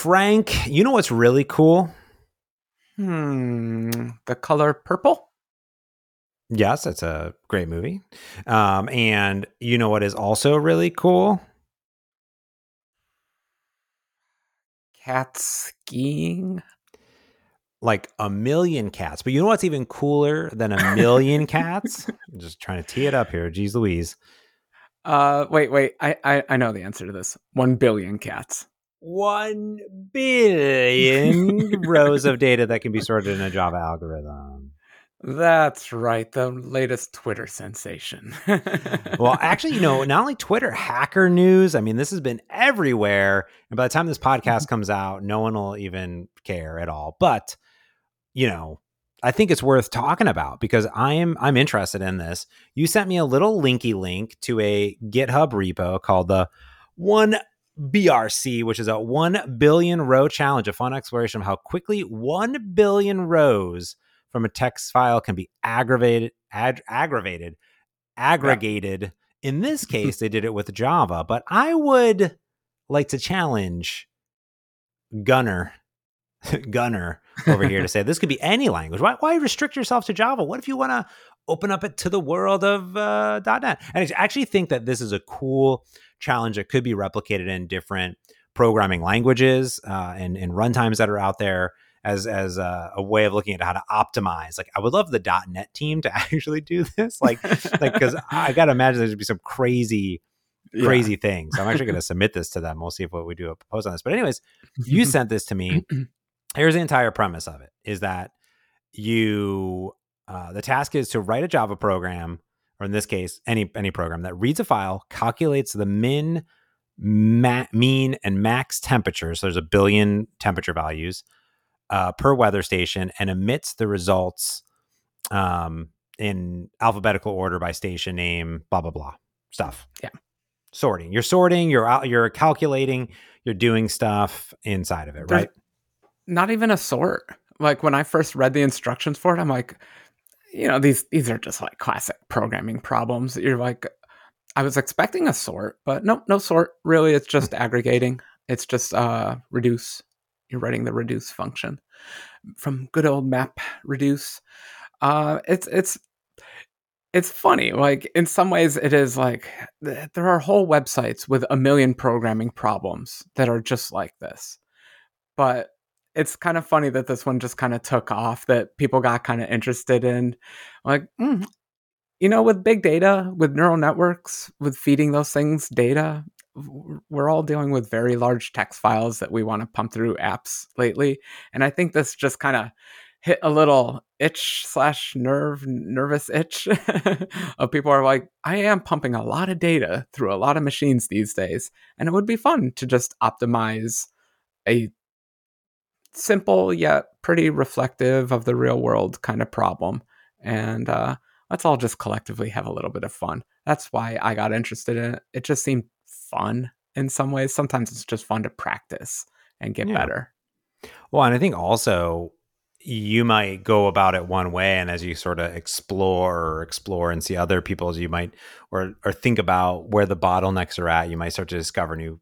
Frank, you know what's really cool? The color purple? Yes, that's a great movie. And you know what is also really cool? Cats skiing. Like a million cats. But you know what's even cooler than a million cats? I'm just trying to tee it up here. Geez Louise. Wait. I know the answer to this. 1 billion cats. 1 billion rows of data that can be sorted in a Java algorithm. That's right. The latest Twitter sensation. Well, actually, you know, not only Twitter, Hacker News. I mean, this has been everywhere. And by the time this podcast comes out, no one will even care at all. But, you know, I think it's worth talking about because I'm interested in this. You sent me a little linky link to a GitHub repo called the 1BRC, which is a 1 billion row challenge, a fun exploration of how quickly 1 billion rows from a text file can be aggregated. Yeah. In this case, they did it with Java, but I would like to challenge Gunner over here to say this could be any language. Why restrict yourself to Java? What if you want to open up it to the world of .NET? And I actually think that this is a cool challenge that could be replicated in different programming languages and runtimes that are out there. As a way of looking at how to optimize. Like, I would love the .NET team to actually do this. Like because I got to imagine there'd be some crazy things. I'm actually going to submit this to them. We'll see if what we do a post on this. But anyways, you sent this to me. Here's the entire premise of it, is that you, the task is to write a Java program, or in this case, any program that reads a file, calculates the mean, and max temperature. So there's a billion temperature values per weather station, and emits the results in alphabetical order by station name, blah, blah, blah stuff. Yeah. Sorting, you're calculating, you're doing stuff inside of it. There's right? Not even a sort. Like when I first read the instructions for it, I'm like, you know, these are just like classic programming problems. You're like, I was expecting a sort, but no sort really. It's just aggregating. It's just reduce. You're writing the reduce function from good old map reduce. It's funny. Like in some ways it is like there are whole websites with a million programming problems that are just like this, but it's kind of funny that this one just kind of took off, that people got kind of interested in like, you know, with big data, with neural networks, with feeding those things data, we're all dealing with very large text files that we want to pump through apps lately. And I think this just kind of hit a little itch / nervous itch of people are like, I am pumping a lot of data through a lot of machines these days. And it would be fun to just optimize a simple yet pretty reflective of the real world kind of problem. And, let's all just collectively have a little bit of fun. That's why I got interested in it. It just seemed fun in some ways. Sometimes it's just fun to practice and get better. Well, and I think also you might go about it one way, and as you sort of explore and see other people's, you might or think about where the bottlenecks are at. You might start to discover new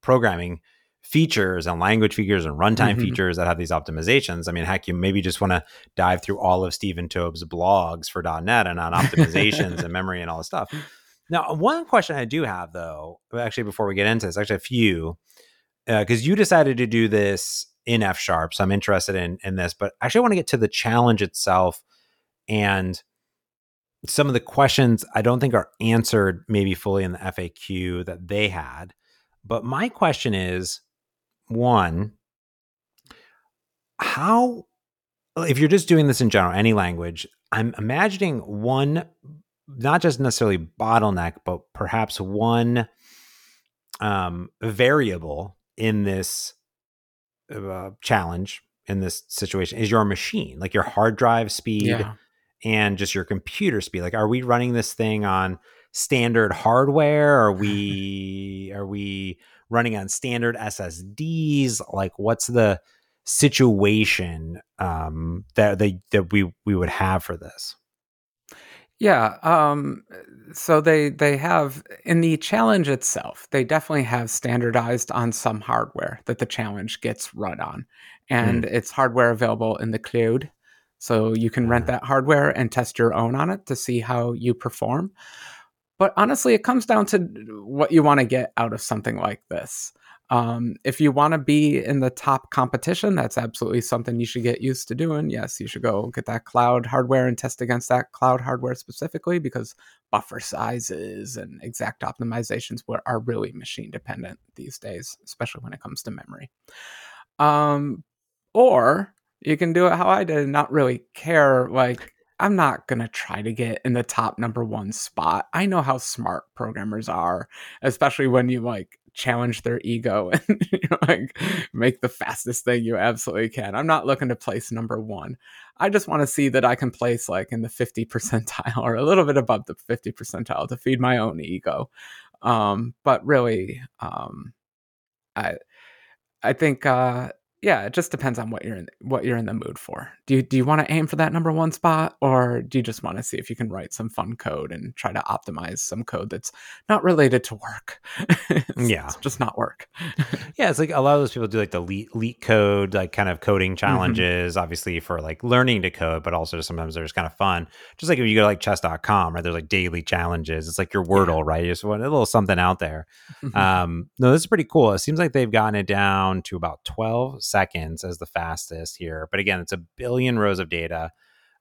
programming features and language features and runtime features that have these optimizations. I mean, heck, you maybe just want to dive through all of Stephen Tobes' blogs for .NET and on optimizations and memory and all this stuff. Now, one question I do have, though, actually, before we get into this, actually a few, because you decided to do this in F#, so I'm interested in this, but actually I want to get to the challenge itself and some of the questions I don't think are answered maybe fully in the FAQ that they had. But my question is, one, how, if you're just doing this in general, any language, I'm imagining one, not just necessarily bottleneck, but perhaps one variable in this challenge, in this situation, is your machine, like your hard drive speed and just your computer speed. Like, are we running this thing on standard hardware? Are we running on standard SSDs? Like, what's the situation that we would have for this? Yeah. So they have, in the challenge itself, they definitely have standardized on some hardware that the challenge gets run on. And it's hardware available in the cloud. So you can rent that hardware and test your own on it to see how you perform. But honestly, it comes down to what you want to get out of something like this. If you want to be in the top competition, that's absolutely something you should get used to doing. Yes, you should go get that cloud hardware and test against that cloud hardware specifically, because buffer sizes and exact optimizations are really machine dependent these days, especially when it comes to memory. Or you can do it how I did and not really care. Like, I'm not going to try to get in the top number one spot. I know how smart programmers are, especially when you like challenge their ego and like make the fastest thing you absolutely can. I'm not looking to place number one. I just want to see that I can place like in the 50th percentile or a little bit above the 50th percentile to feed my own ego. But really, I think, yeah, it just depends on what you're in the mood for. Do you want to aim for that number one spot, or do you just want to see if you can write some fun code and try to optimize some code that's not related to work? It's just not work. Yeah, it's like a lot of those people do like the Leet Code, like kind of coding challenges, obviously for like learning to code, but also sometimes they're just kind of fun. Just like if you go to like chess.com, right? There's like daily challenges. It's like your Wordle, right? You just want a little something out there. No, this is pretty cool. It seems like they've gotten it down to about 12 seconds as the fastest here, but again, it's a billion rows of data.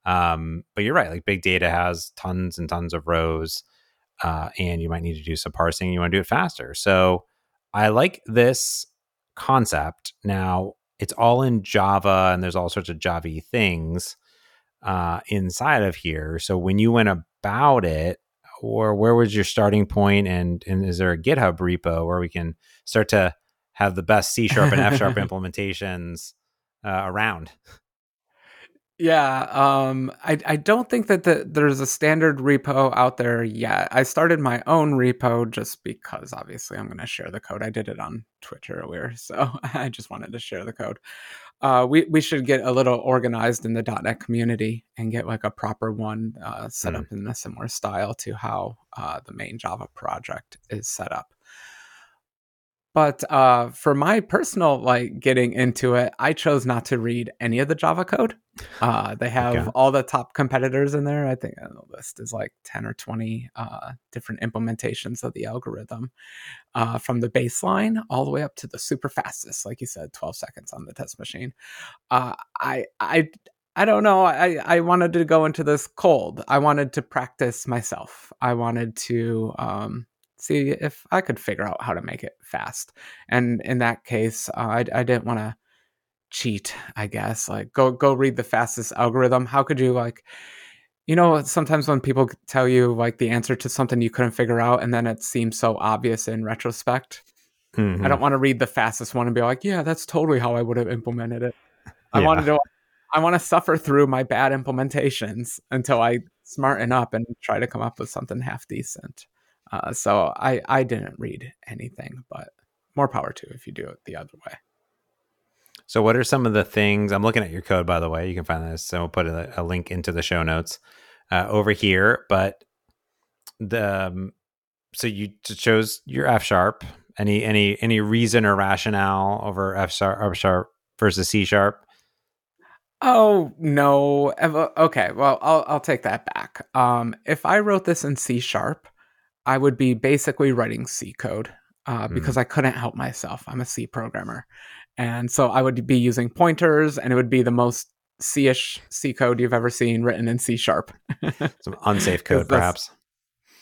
But you're right, like big data has tons and tons of rows, and you might need to do some parsing. You want to do it faster. So I like this concept. Now it's all in Java, and there's all sorts of Java-y things inside of here. So when you went about it, or where was your starting point, and is there a GitHub repo where we can start to have the best C# and F# implementations around? Yeah, I don't think that there's a standard repo out there yet. I started my own repo just because, obviously, I'm going to share the code. I did it on Twitter earlier, so I just wanted to share the code. We should get a little organized in the .NET community and get like a proper one set up in a similar style to how the main Java project is set up. But for my personal like getting into it, I chose not to read any of the Java code. They have all the top competitors in there. I think the list is like 10 or 20 different implementations of the algorithm, from the baseline all the way up to the super fastest, like you said, 12 seconds on the test machine. I don't know. I wanted to go into this cold. I wanted to practice myself. I wanted to see if I could figure out how to make it fast. And in that case, I didn't want to cheat, I guess. Like, go read the fastest algorithm. How could you, like, you know, sometimes when people tell you, like, the answer to something you couldn't figure out, and then it seems so obvious in retrospect. I don't want to read the fastest one and be like, yeah, that's totally how I would have implemented it. I want to suffer through my bad implementations until I smarten up and try to come up with something half decent. So I didn't read anything, but more power to if you do it the other way. So what are some of the things? I'm looking at your code, by the way. You can find this, so we'll put a link into the show notes over here. But so you chose your F#. Any reason or rationale over F# versus C#? Oh, no. Okay, well, I'll take that back. If I wrote this in C#, I would be basically writing C code because I couldn't help myself. I'm a C programmer. And so I would be using pointers, and it would be the most C-ish C code you've ever seen written in C#. Some unsafe code, perhaps.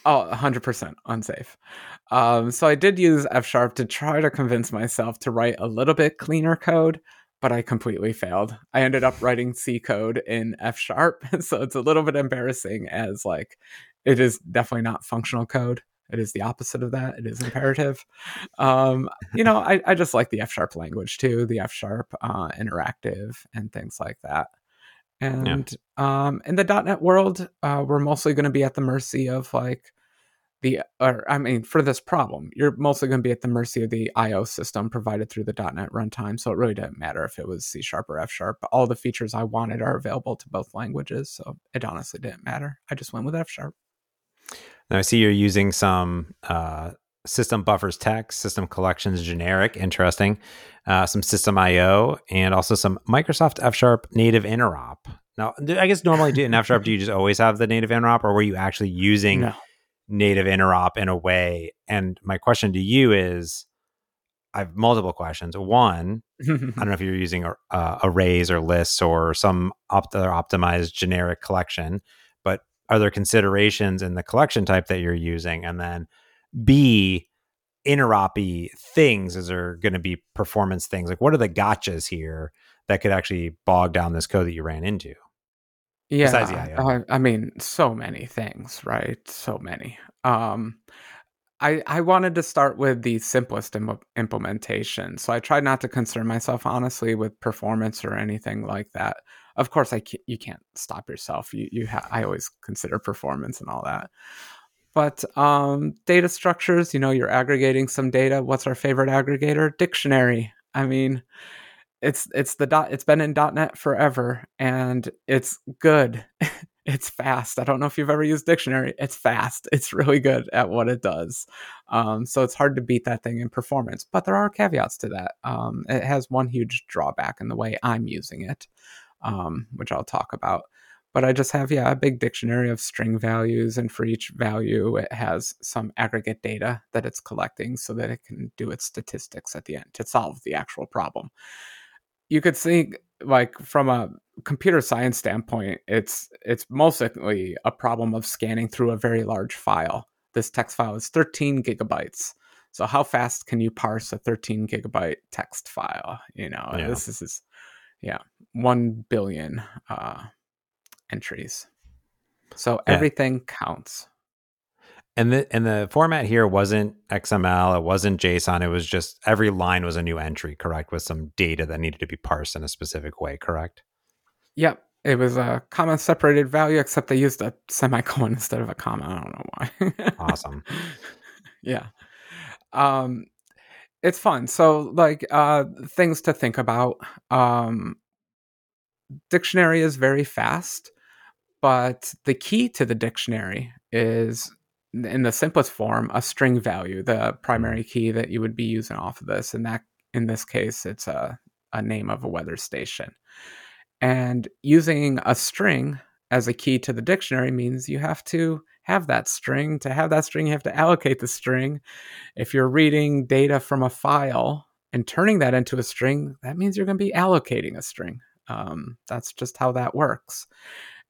Oh, 100% unsafe. So I did use F# to try to convince myself to write a little bit cleaner code, but I completely failed. I ended up writing C code in F#. So it's a little bit embarrassing, as like, it is definitely not functional code. It is the opposite of that. It is imperative. I just like the F# language too, the F# interactive and things like that. And in the .NET world, we're mostly going to be at the mercy of like for this problem, you're mostly going to be at the mercy of the I/O system provided through the .NET runtime. So it really didn't matter if it was C# or F#. All the features I wanted are available to both languages, so it honestly didn't matter. I just went with F#. Now I see you're using some system buffers text, system collections generic, interesting, some system I/O, and also some Microsoft F# native interop. Now, I guess normally in F#, do you just always have the native interop, or were you actually using native interop in a way? And my question to you is, I have multiple questions. One, I don't know if you're using arrays or lists or some optimized generic collection, but are there considerations in the collection type that you're using? And then B, interop-y things, is there going to be performance things? Like, what are the gotchas here that could actually bog down this code that you ran into? Yeah, besides the IO? I mean, so many things, right? So many. I wanted to start with the simplest implementation. So I tried not to concern myself, honestly, with performance or anything like that. Of course, you can't stop yourself. I always consider performance and all that. But data structures, you're aggregating some data. What's our favorite aggregator? Dictionary. I mean, it's been in .NET forever, and it's good. It's fast. I don't know if you've ever used dictionary. It's fast. It's really good at what it does. So it's hard to beat that thing in performance. But there are caveats to that. It has one huge drawback in the way I'm using it, which I'll talk about. But I just have, a big dictionary of string values. And for each value, it has some aggregate data that it's collecting so that it can do its statistics at the end to solve the actual problem. You could think, like, from a computer science standpoint, it's mostly a problem of scanning through a very large file. This text file is 13 gigabytes. So how fast can you parse a 13 gigabyte text file? This is 1 billion entries. So everything counts. And the format here wasn't XML, it wasn't JSON, it was just every line was a new entry, correct? With some data that needed to be parsed in a specific way, correct? Yep. It was a comma separated value, except they used a semicolon instead of a comma. I don't know why. Awesome. Yeah. It's fun. So, like, things to think about. Dictionary is very fast, but the key to the dictionary is, in the simplest form, a string value, the primary key that you would be using off of this. And that, in this case, it's a name of a weather station. And using a string as a key to the dictionary means you have to have that string. To have that string, you have to allocate the string. If you're reading data from a file and turning that into a string, that means you're going to be allocating a string. That's just how that works.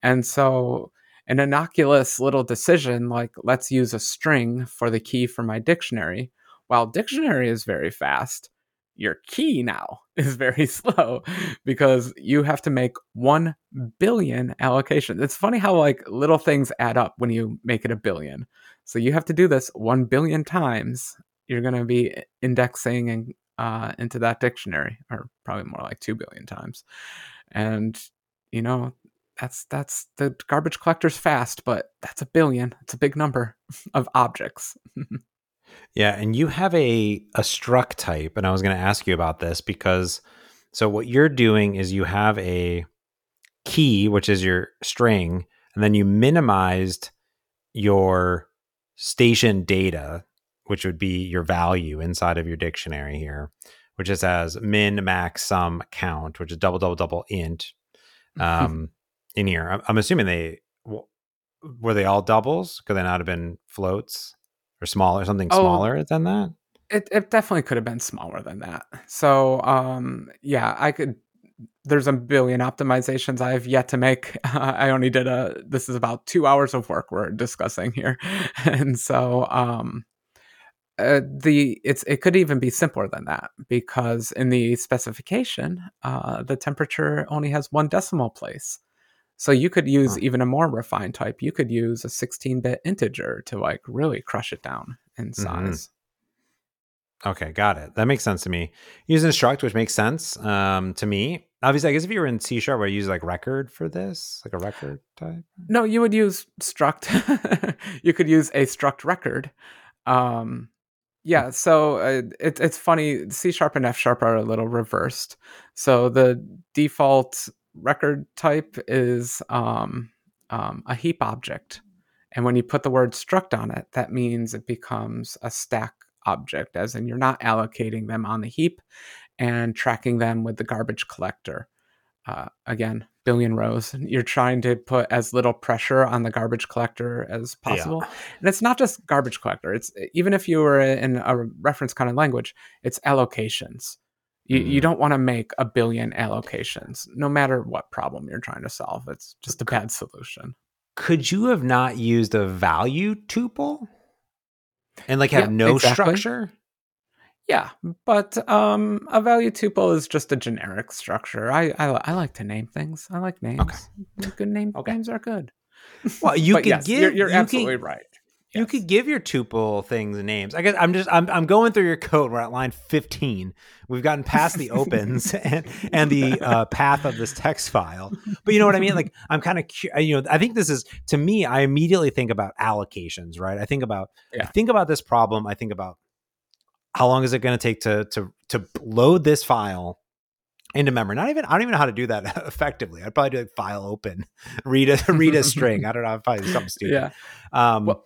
And so an innocuous little decision, like, let's use a string for the key for my dictionary. While dictionary is very fast, your key now is very slow because you have to make 1 billion allocations. It's funny how, like, little things add up when you make it a billion. So you have to do this 1 billion times. You're going to be indexing and into that dictionary, or probably more like 2 billion times. And, that's the garbage collector's fast, but that's a billion. It's a big number of objects. Yeah. And you have a struct type. And I was going to ask you about this because, so what you're doing is you have a key, which is your string, and then you minimized your station data, which would be your value inside of your dictionary here, which just has min, max, sum, count, which is double, double, double, int. In here, I'm assuming were they all doubles? Could they not have been floats or smaller, something smaller than that? It definitely could have been smaller than that. So, there's a billion optimizations I have yet to make. I only did this is about 2 hours of work we're discussing here. And so, it could even be simpler than that, because in the specification, the temperature only has one decimal place. So you could use even a more refined type. You could use a 16-bit integer to, like, really crush it down in size. Okay, got it. That makes sense to me. Use instruct, which makes sense to me. Obviously, I guess if you were in C# where you use like record for this, like a record type? No, you would use struct. You could use a struct record. Yeah, so it's funny. C# and F# are a little reversed. So the default record type is a heap object. And when you put the word struct on it, that means it becomes a stack object, as in you're not allocating them on the heap and tracking them with the garbage collector. Again, billion rows. You're trying to put as little pressure on the garbage collector as possible. Yeah. And it's not just garbage collector. It's even if you were in a reference kind of language, it's allocations. You don't want to make a billion allocations, no matter what problem you're trying to solve. It's just a bad solution. Could you have not used a value tuple and like have structure? Yeah, but a value tuple is just a generic structure. I like to name things. I like names. Okay. Good names. Okay. Names are good. Well, you could give. You're absolutely right. Yes. You could give your tuple things names. I guess I'm going through your code. We're at line 15. We've gotten past the opens and the path of this text file. But you know what I mean? Like I'm kind of I think this is, to me, I immediately think about allocations, right? I think about this problem. I think about how long is it going to take to load this file into memory? I don't even know how to do that effectively. I'd probably do like file open, read a string. I don't know. Probably something stupid. Yeah. Well,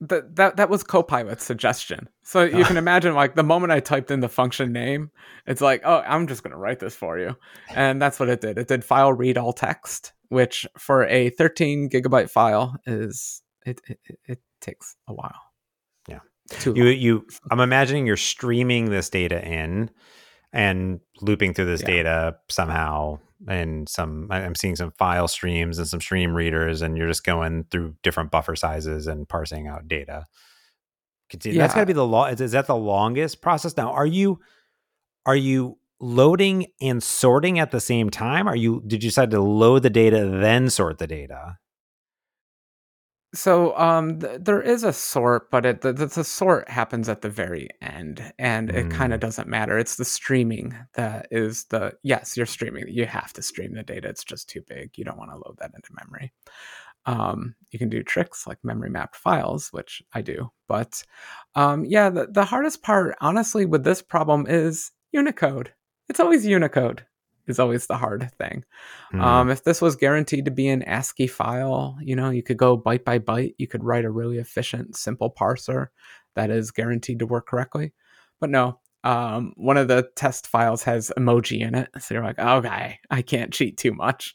that was Copilot's suggestion. So you can imagine, like the moment I typed in the function name, it's like, oh, I'm just going to write this for you, and that's what it did. It did file read all text, which for a 13 gigabyte file is it takes a while. I'm imagining you're streaming this data in and looping through this data somehow. And I'm seeing some file streams and some stream readers, and you're just going through different buffer sizes and parsing out data. That's got to be the law. Is that the longest process? Now, are you loading and sorting at the same time? Did you decide to load the data then sort the data? So there is a sort, but the sort happens at the very end, and it kind of doesn't matter. It's the streaming that is you're streaming. You have to stream the data. It's just too big. You don't want to load that into memory. You can do tricks like memory mapped files, which I do. But the hardest part, honestly, with this problem is Unicode. It's always Unicode. Is always the hard thing. If this was guaranteed to be an ASCII file, you could go byte by byte. You could write a really efficient, simple parser that is guaranteed to work correctly. But no, one of the test files has emoji in it. So you're like, okay, I can't cheat too much.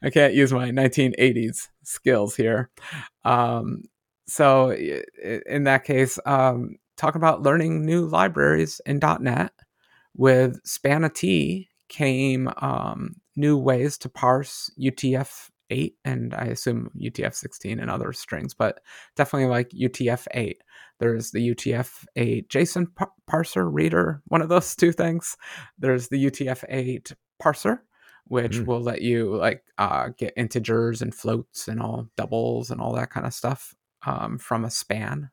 I can't use my 1980s skills here. So in that case, talk about learning new libraries in .NET. With SPAN-T came new ways to parse UTF-8 and I assume UTF-16 and other strings, but definitely like UTF-8. There's the UTF-8 JSON parser reader, one of those two things. There's the UTF-8 parser, which will let you like get integers and floats and all doubles and all that kind of stuff from a span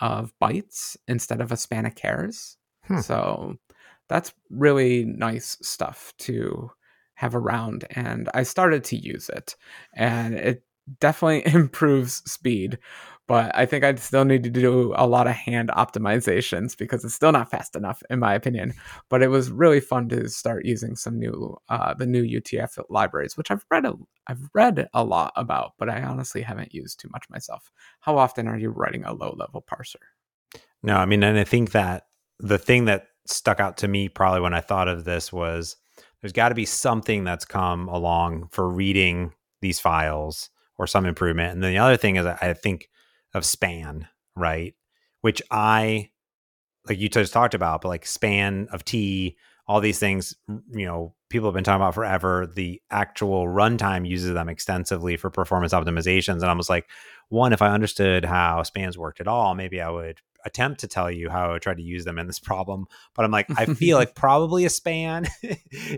of bytes instead of a span of cares. So that's really nice stuff to have around, and I started to use it, and it definitely improves speed, but I think I still need to do a lot of hand optimizations because it's still not fast enough, in my opinion. But it was really fun to start using some new, the new UTF libraries, which I've read a lot about, but I honestly haven't used too much myself. How often are you writing a low-level parser? No, I mean, and I think that the thing that stuck out to me probably when I thought of this was there's got to be something that's come along for reading these files or some improvement. And then the other thing is I think of span, right? Which I, like you just talked about, but like span of T, all these things, people have been talking about forever. The actual runtime uses them extensively for performance optimizations. And I was like, one, if I understood how spans worked at all, maybe I would attempt to tell you how I tried to use them in this problem, but I'm like, I feel like probably a span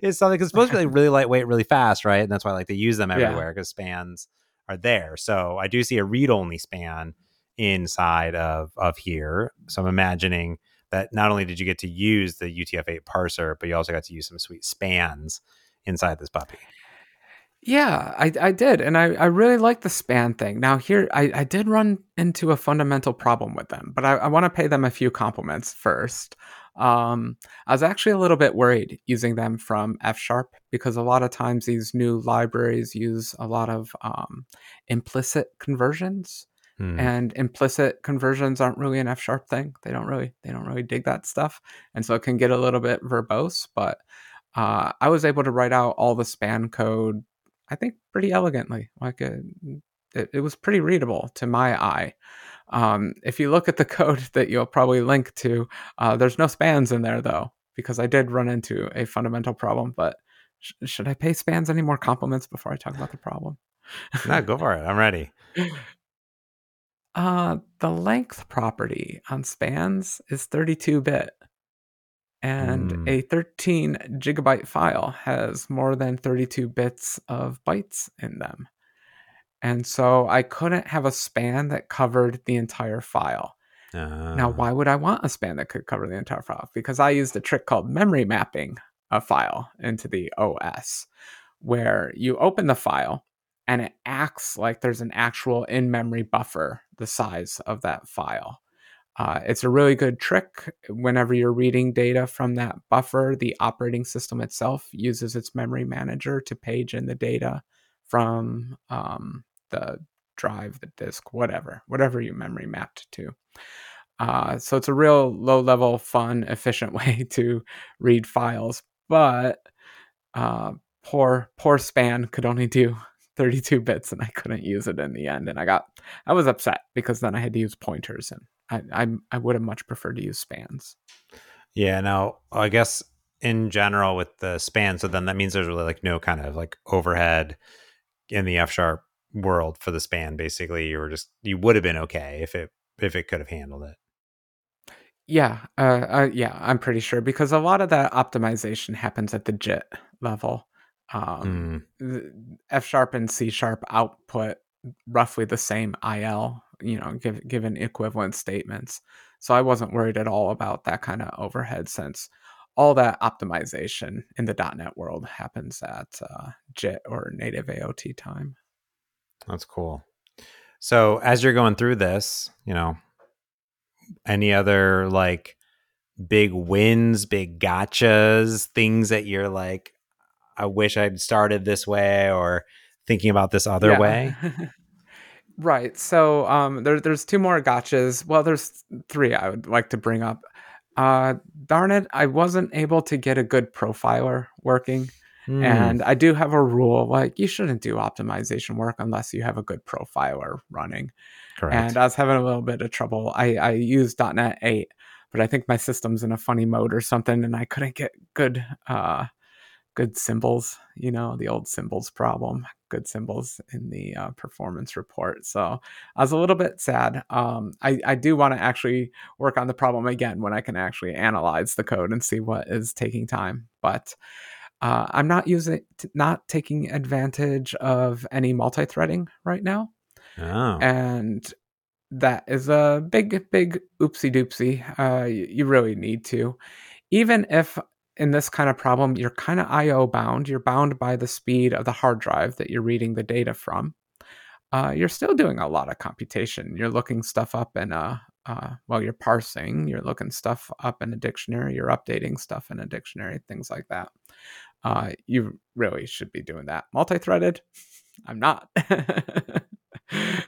is something that's supposed to be like really lightweight, really fast, right? And that's why like they use them everywhere because spans are there. So I do see a read-only span inside of here. So I'm imagining that not only did you get to use the UTF-8 parser, but you also got to use some sweet spans inside this puppy. Yeah, I did. And I really like the span thing. Now here, I did run into a fundamental problem with them, but I want to pay them a few compliments first. I was actually a little bit worried using them from F# because a lot of times these new libraries use a lot of implicit conversions. And implicit conversions aren't really an F# thing. They don't really dig that stuff. And so it can get a little bit verbose, but I was able to write out all the span code, I think, pretty elegantly. Like it was pretty readable to my eye. If you look at the code that you'll probably link to, there's no spans in there, though, because I did run into a fundamental problem. But should I pay spans any more compliments before I talk about the problem? No, go for it. I'm ready. The length property on spans is 32-bit, and a 13-gigabyte file has more than 32 bits of bytes in them. And so I couldn't have a span that covered the entire file. Now, why would I want a span that could cover the entire file? Because I used a trick called memory mapping a file into the OS, where you open the file and it acts like there's an actual in-memory buffer the size of that file. It's a really good trick. Whenever you're reading data from that buffer, the operating system itself uses its memory manager to page in the data from the drive, the disk, whatever you memory mapped to. So it's a real low-level, fun, efficient way to read files. But poor span could only do 32 bits, and I couldn't use it in the end. And I was upset because then I had to use pointers, and I would have much preferred to use spans. Yeah. Now, I guess in general with the span, so then that means there's really like no kind of like overhead in the F# world for the span. Basically, you would have been okay if it could have handled it. Yeah. Yeah, I'm pretty sure, because a lot of that optimization happens at the JIT level. F# and C# output roughly the same IL, given equivalent statements. So I wasn't worried at all about that kind of overhead, since all that optimization in the .NET world happens at JIT or native AOT time. That's cool. So as you're going through this, any other like big wins, big gotchas, things that you're like, I wish I'd started this way, or thinking about this other way? Right. So there's two more gotchas. Well, there's three I would like to bring up. Darn it, I wasn't able to get a good profiler working. And I do have a rule, like, you shouldn't do optimization work unless you have a good profiler running. Correct. And I was having a little bit of trouble. I used .NET 8, but I think my system's in a funny mode or something, and I couldn't get good symbols, the old symbols problem, good symbols in the performance report. So I was a little bit sad. I do want to actually work on the problem again when I can actually analyze the code and see what is taking time. But I'm not taking advantage of any multi-threading right now. Oh. And that is a big, big oopsie doopsie. You really need to, even if in this kind of problem, you're kind of I/O bound. You're bound by the speed of the hard drive that you're reading the data from. You're still doing a lot of computation. You're looking stuff up in you're parsing. You're looking stuff up in a dictionary. You're updating stuff in a dictionary, things like that. You really should be doing that. Multi-threaded, I'm not.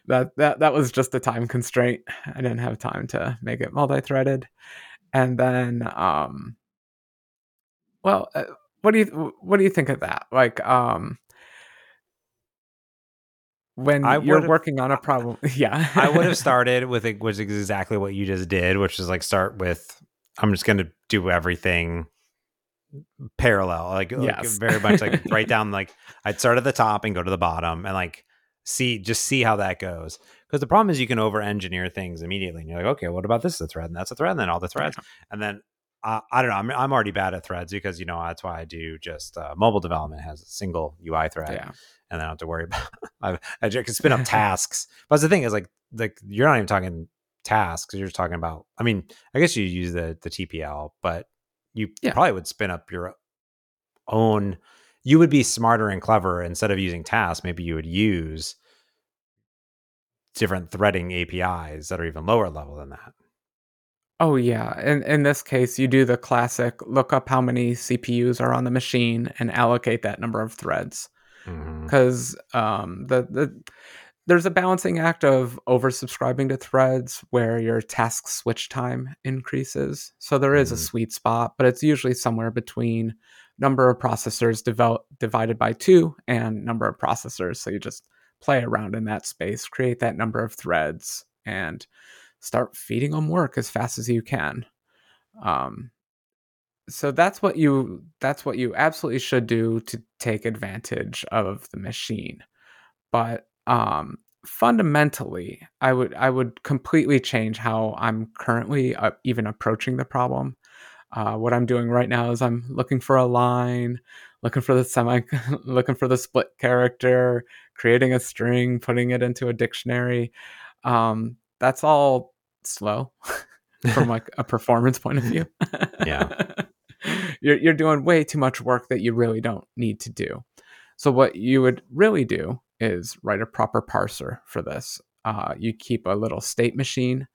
That was just a time constraint. I didn't have time to make it multi-threaded. And then... Well, what do you think of that? Like, when you're working on a problem, yeah, I would have started with it, which is exactly what you just did, which is like start with, I'm just going to do everything parallel, like very much like right down. Like I'd start at the top and go to the bottom and like see how that goes. Because the problem is you can over-engineer things immediately, and you're like, okay, what about this? Is a thread, and that's a thread, and then all the threads, and then. I don't know. I'm already bad at threads because, that's why I do just mobile development has a single UI thread, and I don't have to worry about I can spin up tasks. But the thing is, like, you're not even talking tasks. You're talking about, I mean, I guess you use the TPL, but you probably would spin up your own. You would be smarter and clever. Instead of using tasks, maybe you would use different threading APIs that are even lower level than that. Oh, yeah. And in this case, you do the classic look up how many CPUs are on the machine and allocate that number of threads. Because there's a balancing act of oversubscribing to threads where your task switch time increases. So there is a sweet spot, but it's usually somewhere between number of processors divided by 2 and number of processors. So you just play around in that space, create that number of threads, and start feeding them work as fast as you can. So that's what you absolutely should do to take advantage of the machine. But fundamentally, I would completely change how I'm currently even approaching the problem. What I'm doing right now is I'm looking for a line, looking for the split character, creating a string, putting it into a dictionary. That's all slow from like a performance point of view. Yeah. You're doing way too much work that you really don't need to do. So what you would really do is write a proper parser for this. You keep a little state machine.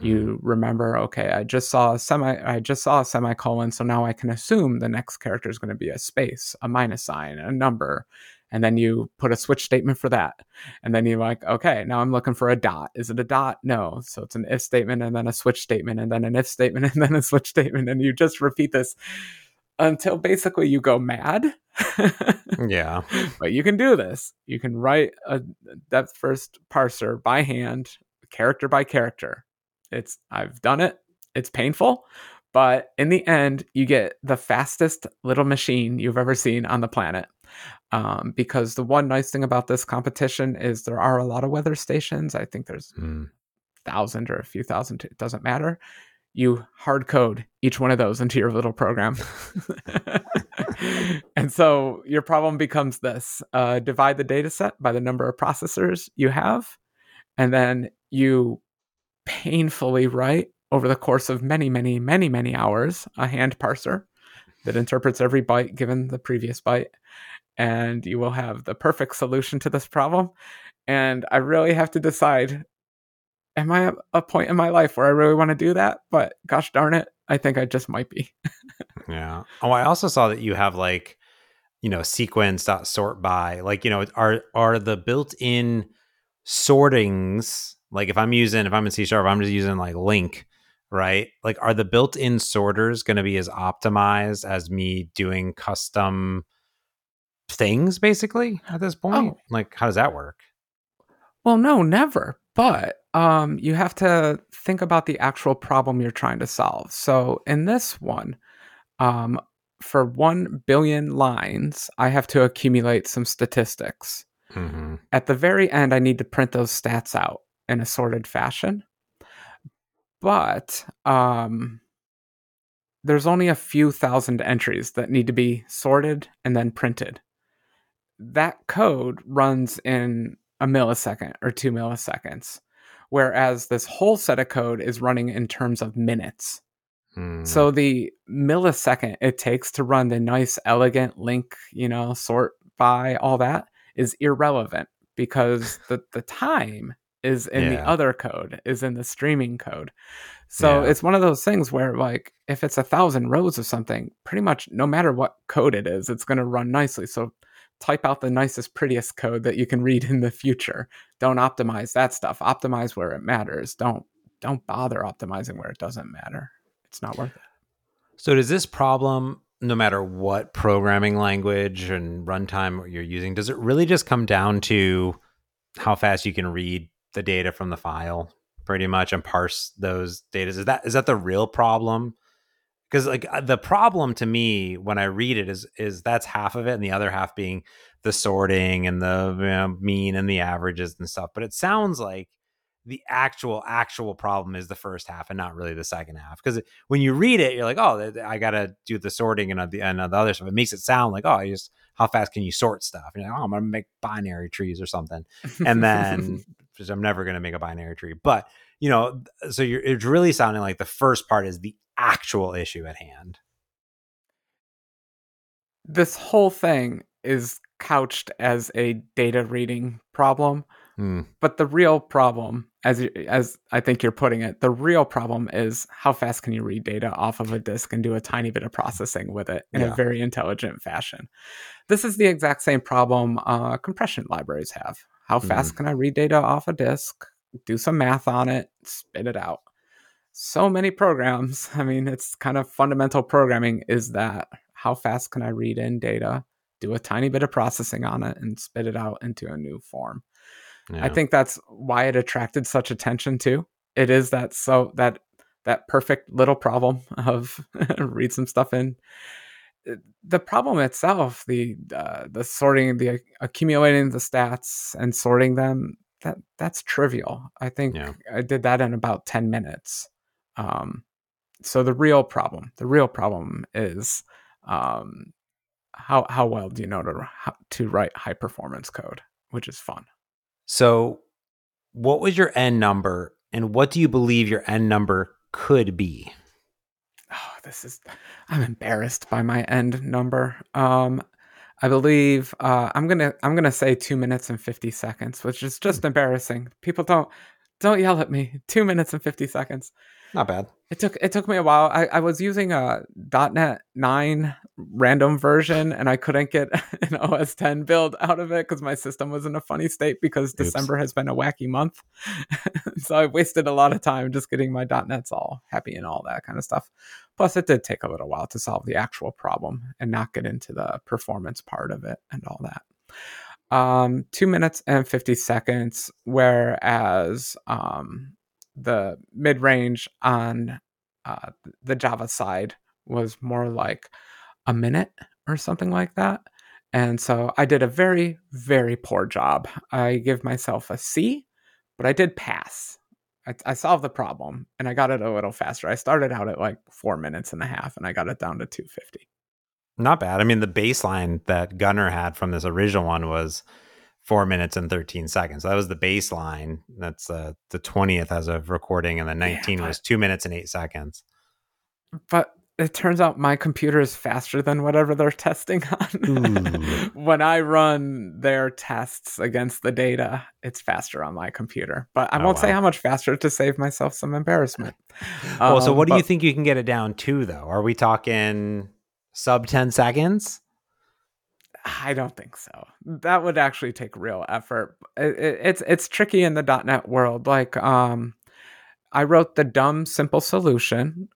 You remember, okay, I just saw a semicolon, so now I can assume the next character is going to be a space, a minus sign, a number. And then you put a switch statement for that. And then you're like, okay, now I'm looking for a dot. Is it a dot? No. So it's an if statement and then a switch statement and then an if statement and then a switch statement. And you just repeat this until basically you go mad. Yeah. But you can do this. You can write a depth first parser by hand, character by character. I've done it. It's painful. But in the end, you get the fastest little machine you've ever seen on the planet. Because the one nice thing about this competition is there are a lot of weather stations. I think there's 1,000 or a few thousand. It doesn't matter. You hard code each one of those into your little program. And so your problem becomes this. Divide the data set by the number of processors you have. And then you painfully write over the course of many, many, many, many hours, a hand parser that interprets every byte given the previous byte. And you will have the perfect solution to this problem. And I really have to decide, am I at a point in my life where I really want to do that? But gosh darn it, I think I just might be. Yeah. Oh, I also saw that you have like, sequence.sort by, like, are the built-in sortings, like if I'm in C#, I'm just using like link, right? Like, are the built-in sorters going to be as optimized as me doing custom things basically at this point? Oh. Like, how does that work? Well, no, never. But you have to think about the actual problem you're trying to solve. So in this one, for 1 billion lines, I have to accumulate some statistics. At the very end, I need to print those stats out in a sorted fashion. But there's only a few thousand entries that need to be sorted and then printed. That code runs in a millisecond or 2 milliseconds, whereas this whole set of code is running in terms of minutes. So the millisecond it takes to run the nice, elegant link, sort by, all that is irrelevant because the time is in the other code, is in the streaming code. So it's one of those things where, like, if it's 1,000 rows of something, pretty much no matter what code it is, it's going to run nicely. So type out the nicest, prettiest code that you can read in the future. Don't optimize that stuff. Optimize where it matters. Don't bother optimizing where it doesn't matter. It's not worth it. So does this problem, no matter what programming language and runtime you're using, does it really just come down to how fast you can read the data from the file pretty much and parse those data? Is that the real problem? Because like the problem to me when I read it is that's half of it, and the other half being the sorting and the mean and the averages and stuff. But it sounds like the actual problem is the first half and not really the second half. Because when you read it, you're like, oh, I got to do the sorting and the other stuff. It makes it sound like, oh, how fast can you sort stuff? And you're like, oh, I'm going to make binary trees or something. And then I'm never going to make a binary tree. But you know, so you're, it's really sounding like the first part is the actual issue at hand. This whole thing is couched as a data reading problem. But the real problem, as I think you're putting it, the real problem is how fast can you read data off of a disk and do a tiny bit of processing with it in a very intelligent fashion. This is the exact same problem compression libraries have. How fast can I read data off a disk, do some math on it, spit it out? So many programs. I mean, it's kind of fundamental programming is that how fast can I read in data, do a tiny bit of processing on it, and spit it out into a new form. Yeah. I think that's why it attracted such attention too. It is that that perfect little problem of read some stuff in. The problem itself, the sorting, the accumulating the stats and sorting them, that's trivial. I think I did that in about 10 minutes. So the real problem is how well do you know to write high performance code, which is fun. So what was your end number and what do you believe your end number could be? Oh, I'm embarrassed by my end number. I believe I'm going to say 2 minutes and 50 seconds, which is just embarrassing. People don't yell at me. 2 minutes and 50 seconds. Not bad. It took me a while. I was using a .NET 9 random version, and I couldn't get an OS 10 build out of it because my system was in a funny state because December has been a wacky month. So I wasted a lot of time just getting my .NETs all happy and all that kind of stuff. Plus, it did take a little while to solve the actual problem and not get into the performance part of it and all that. 2 minutes and 50 seconds, whereas the mid-range on the Java side was more like a minute or something like that. And so I did a very, very poor job. I give myself a C, but I did pass. I solved the problem and I got it a little faster. I started out at like 4 minutes and a half and I got it down to 250. Not bad. I mean, the baseline that Gunnar had from this original one was 4 minutes and 13 seconds. That was the baseline. That's the 20th as of recording, and the 19 was 2 minutes and 8 seconds. But it turns out my computer is faster than whatever they're testing on. When I run their tests against the data, it's faster on my computer. But I won't say how much faster to save myself some embarrassment. Well, so what do you think you can get it down to, though? Are we talking sub 10 seconds? I don't think so. That would actually take real effort. It's tricky in the .NET world. Like, I wrote the dumb, simple solution,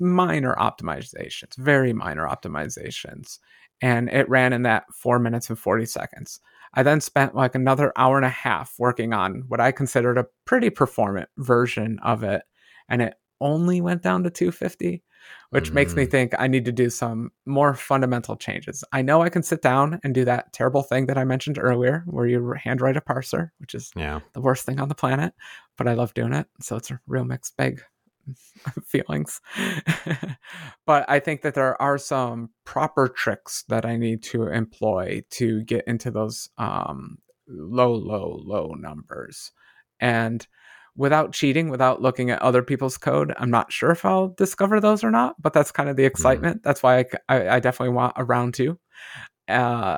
minor optimizations, very minor optimizations. And it ran in that 4 minutes and 40 seconds. I then spent like another hour and a half working on what I considered a pretty performant version of it. And it only went down to 250, which makes me think I need to do some more fundamental changes. I know I can sit down and do that terrible thing that I mentioned earlier where you handwrite a parser, which is the worst thing on the planet, but I love doing it. So it's a real mixed bag feelings. But I think that there are some proper tricks that I need to employ to get into those low numbers. And without cheating, without looking at other people's code, I'm not sure if I'll discover those or not, but that's kind of the excitement. That's why I definitely want a round two. And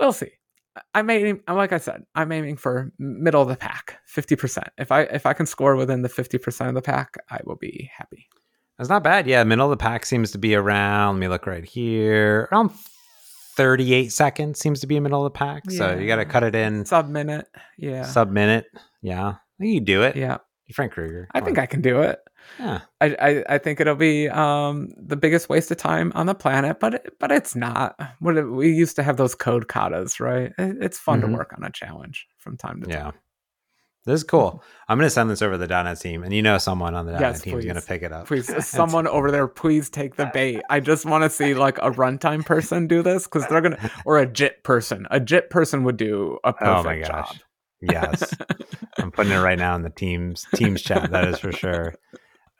we'll see. Like I said, I'm aiming for middle of the pack, 50%. If I can score within the 50% of the pack, I will be happy. That's not bad. Yeah, middle of the pack seems to be around, let me look right here, around 38 seconds seems to be middle of the pack. Yeah. So you got to cut it in. Sub-minute. Yeah. Sub-minute. Yeah. I think you do it. Yeah. You're Frank Krueger. I can do it. Yeah. I think it'll be the biggest waste of time on the planet, but it's not. We used to have those code katas, right? It's fun to work on a challenge from time to time. Yeah. This is cool. I'm going to send this over to the .NET team, and you know someone on the .NET team is going to pick it up. Please, someone over there, please take the bait. I just want to see like a runtime person do this because they're going to, or a JIT person. A JIT person would do a perfect job. Yes. I'm putting it right now in the teams chat. That is for sure.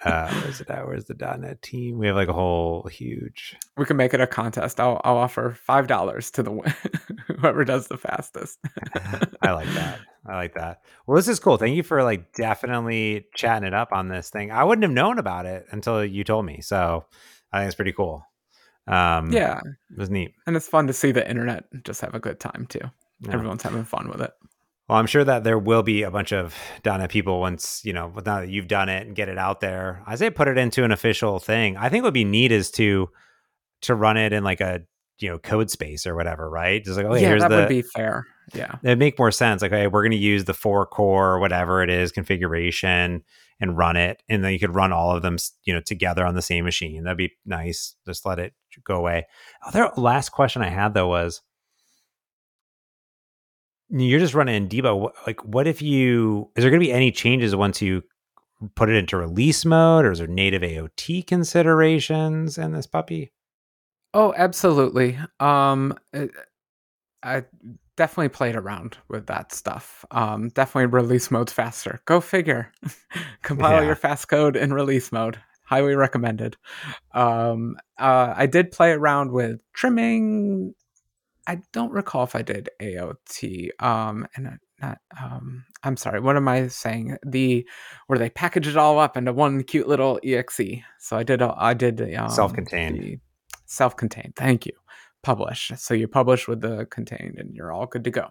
Where's the .NET team? We have like a whole huge. We can make it a contest. I'll offer $5 to whoever does the fastest. I like that. I like that. Well, this is cool. Thank you for like definitely chatting it up on this thing. I wouldn't have known about it until you told me. So I think it's pretty cool. Yeah, it was neat. And it's fun to see the internet just have a good time too. Yeah. Everyone's having fun with it. Well, I'm sure that there will be a bunch of .NET people once, you know, now that you've done it and get it out there. I say put it into an official thing. I think what would be neat is to run it in like a, you know, code space or whatever, right? Just like, oh, yeah, here's that would be fair. Yeah. It'd make more sense. Like, hey, we're going to use the 4-core or whatever it is configuration and run it. And then you could run all of them, you know, together on the same machine. That'd be nice. Just let it go away. Other last question I had though was, you're just running in Debo. Like, what if is there going to be any changes once you put it into release mode, or is there native AOT considerations in this puppy? Oh, absolutely. I definitely played around with that stuff. Definitely release mode's faster. Go figure. Compile your fast code in release mode. Highly recommended. I did play around with trimming. I don't recall if I did AOT. I'm sorry. What am I saying? Where they package it all up into one cute little exe. So I did self-contained. Thank you. Publish. So you publish with the contained, and you're all good to go.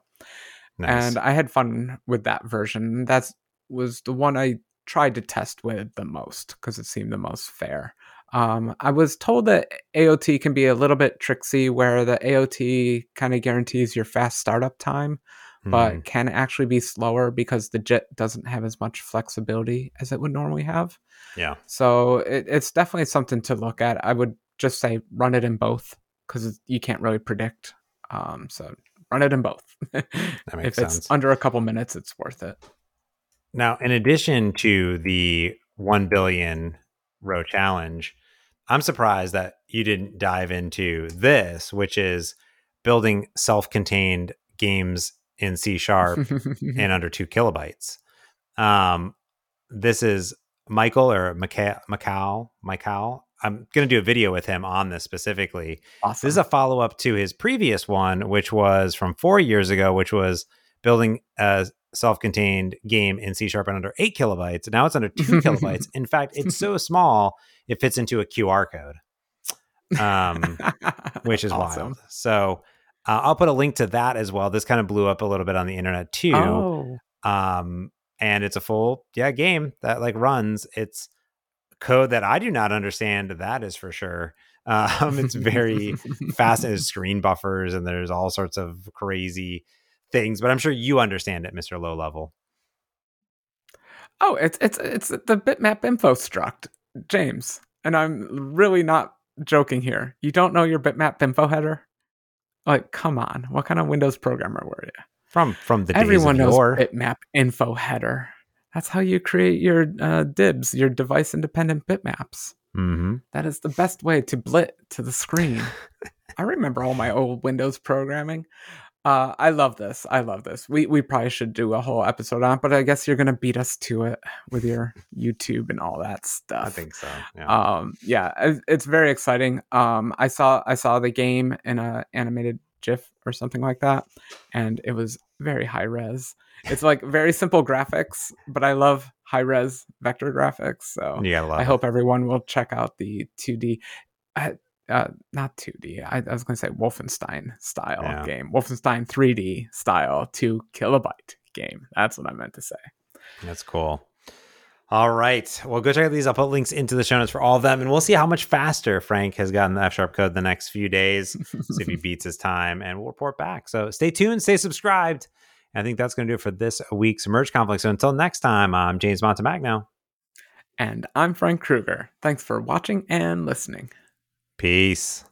Nice. And I had fun with that version. That was the one I tried to test with the most because it seemed the most fair. I was told that AOT can be a little bit tricksy, where the AOT kind of guarantees your fast startup time, but can actually be slower because the JIT doesn't have as much flexibility as it would normally have. Yeah. So it's definitely something to look at. I would just say run it in both because you can't really predict. So run it in both. That makes sense. If it's under a couple minutes, it's worth it. Now, in addition to the 1 billion row challenge, I'm surprised that you didn't dive into this, which is building self-contained games in C# in under 2 kilobytes. This is Michael or Mikhail. I'm going to do a video with him on this specifically. Awesome. This is a follow-up to his previous one, which was from 4 years ago, which was building a self-contained game in C# and under 8 kilobytes. Now it's under 2 kilobytes. In fact, it's so small, it fits into a QR code, which is awesome. Wild. So I'll put a link to that as well. This kind of blew up a little bit on the internet too. Oh. And it's a full game that like runs. It's code that I do not understand. That is for sure. It's very fast. There's screen buffers and there's all sorts of crazy things, but I'm sure you understand it, Mr. Low Level. Oh, it's the bitmap info struct, James. And I'm really not joking here. You don't know your bitmap info header? Like, come on. What kind of Windows programmer were you? From the days of yore. Everyone knows bitmap info header. That's how you create your DIBs, your device-independent bitmaps. Mm-hmm. That is the best way to blit to the screen. I remember all my old Windows programming. I love this. We probably should do a whole episode on it, but I guess you're going to beat us to it with your YouTube and all that stuff. I think so. Yeah. It's very exciting. I saw the game in an animated GIF or something like that, and it was very high res. It's like very simple graphics, but I love high res vector graphics. So yeah, I hope everyone will check out the 2D. Not 2D. I was going to say Wolfenstein style game. Wolfenstein 3D style 2 kilobyte game. That's what I meant to say. That's cool. All right. Well, go check out these. I'll put links into the show notes for all of them. And we'll see how much faster Frank has gotten the F# code the next few days. See if he beats his time, and we'll report back. So stay tuned, stay subscribed. I think that's going to do it for this week's Merge Conflict. So until next time, I'm James Montemagno. And I'm Frank Krueger. Thanks for watching and listening. Peace.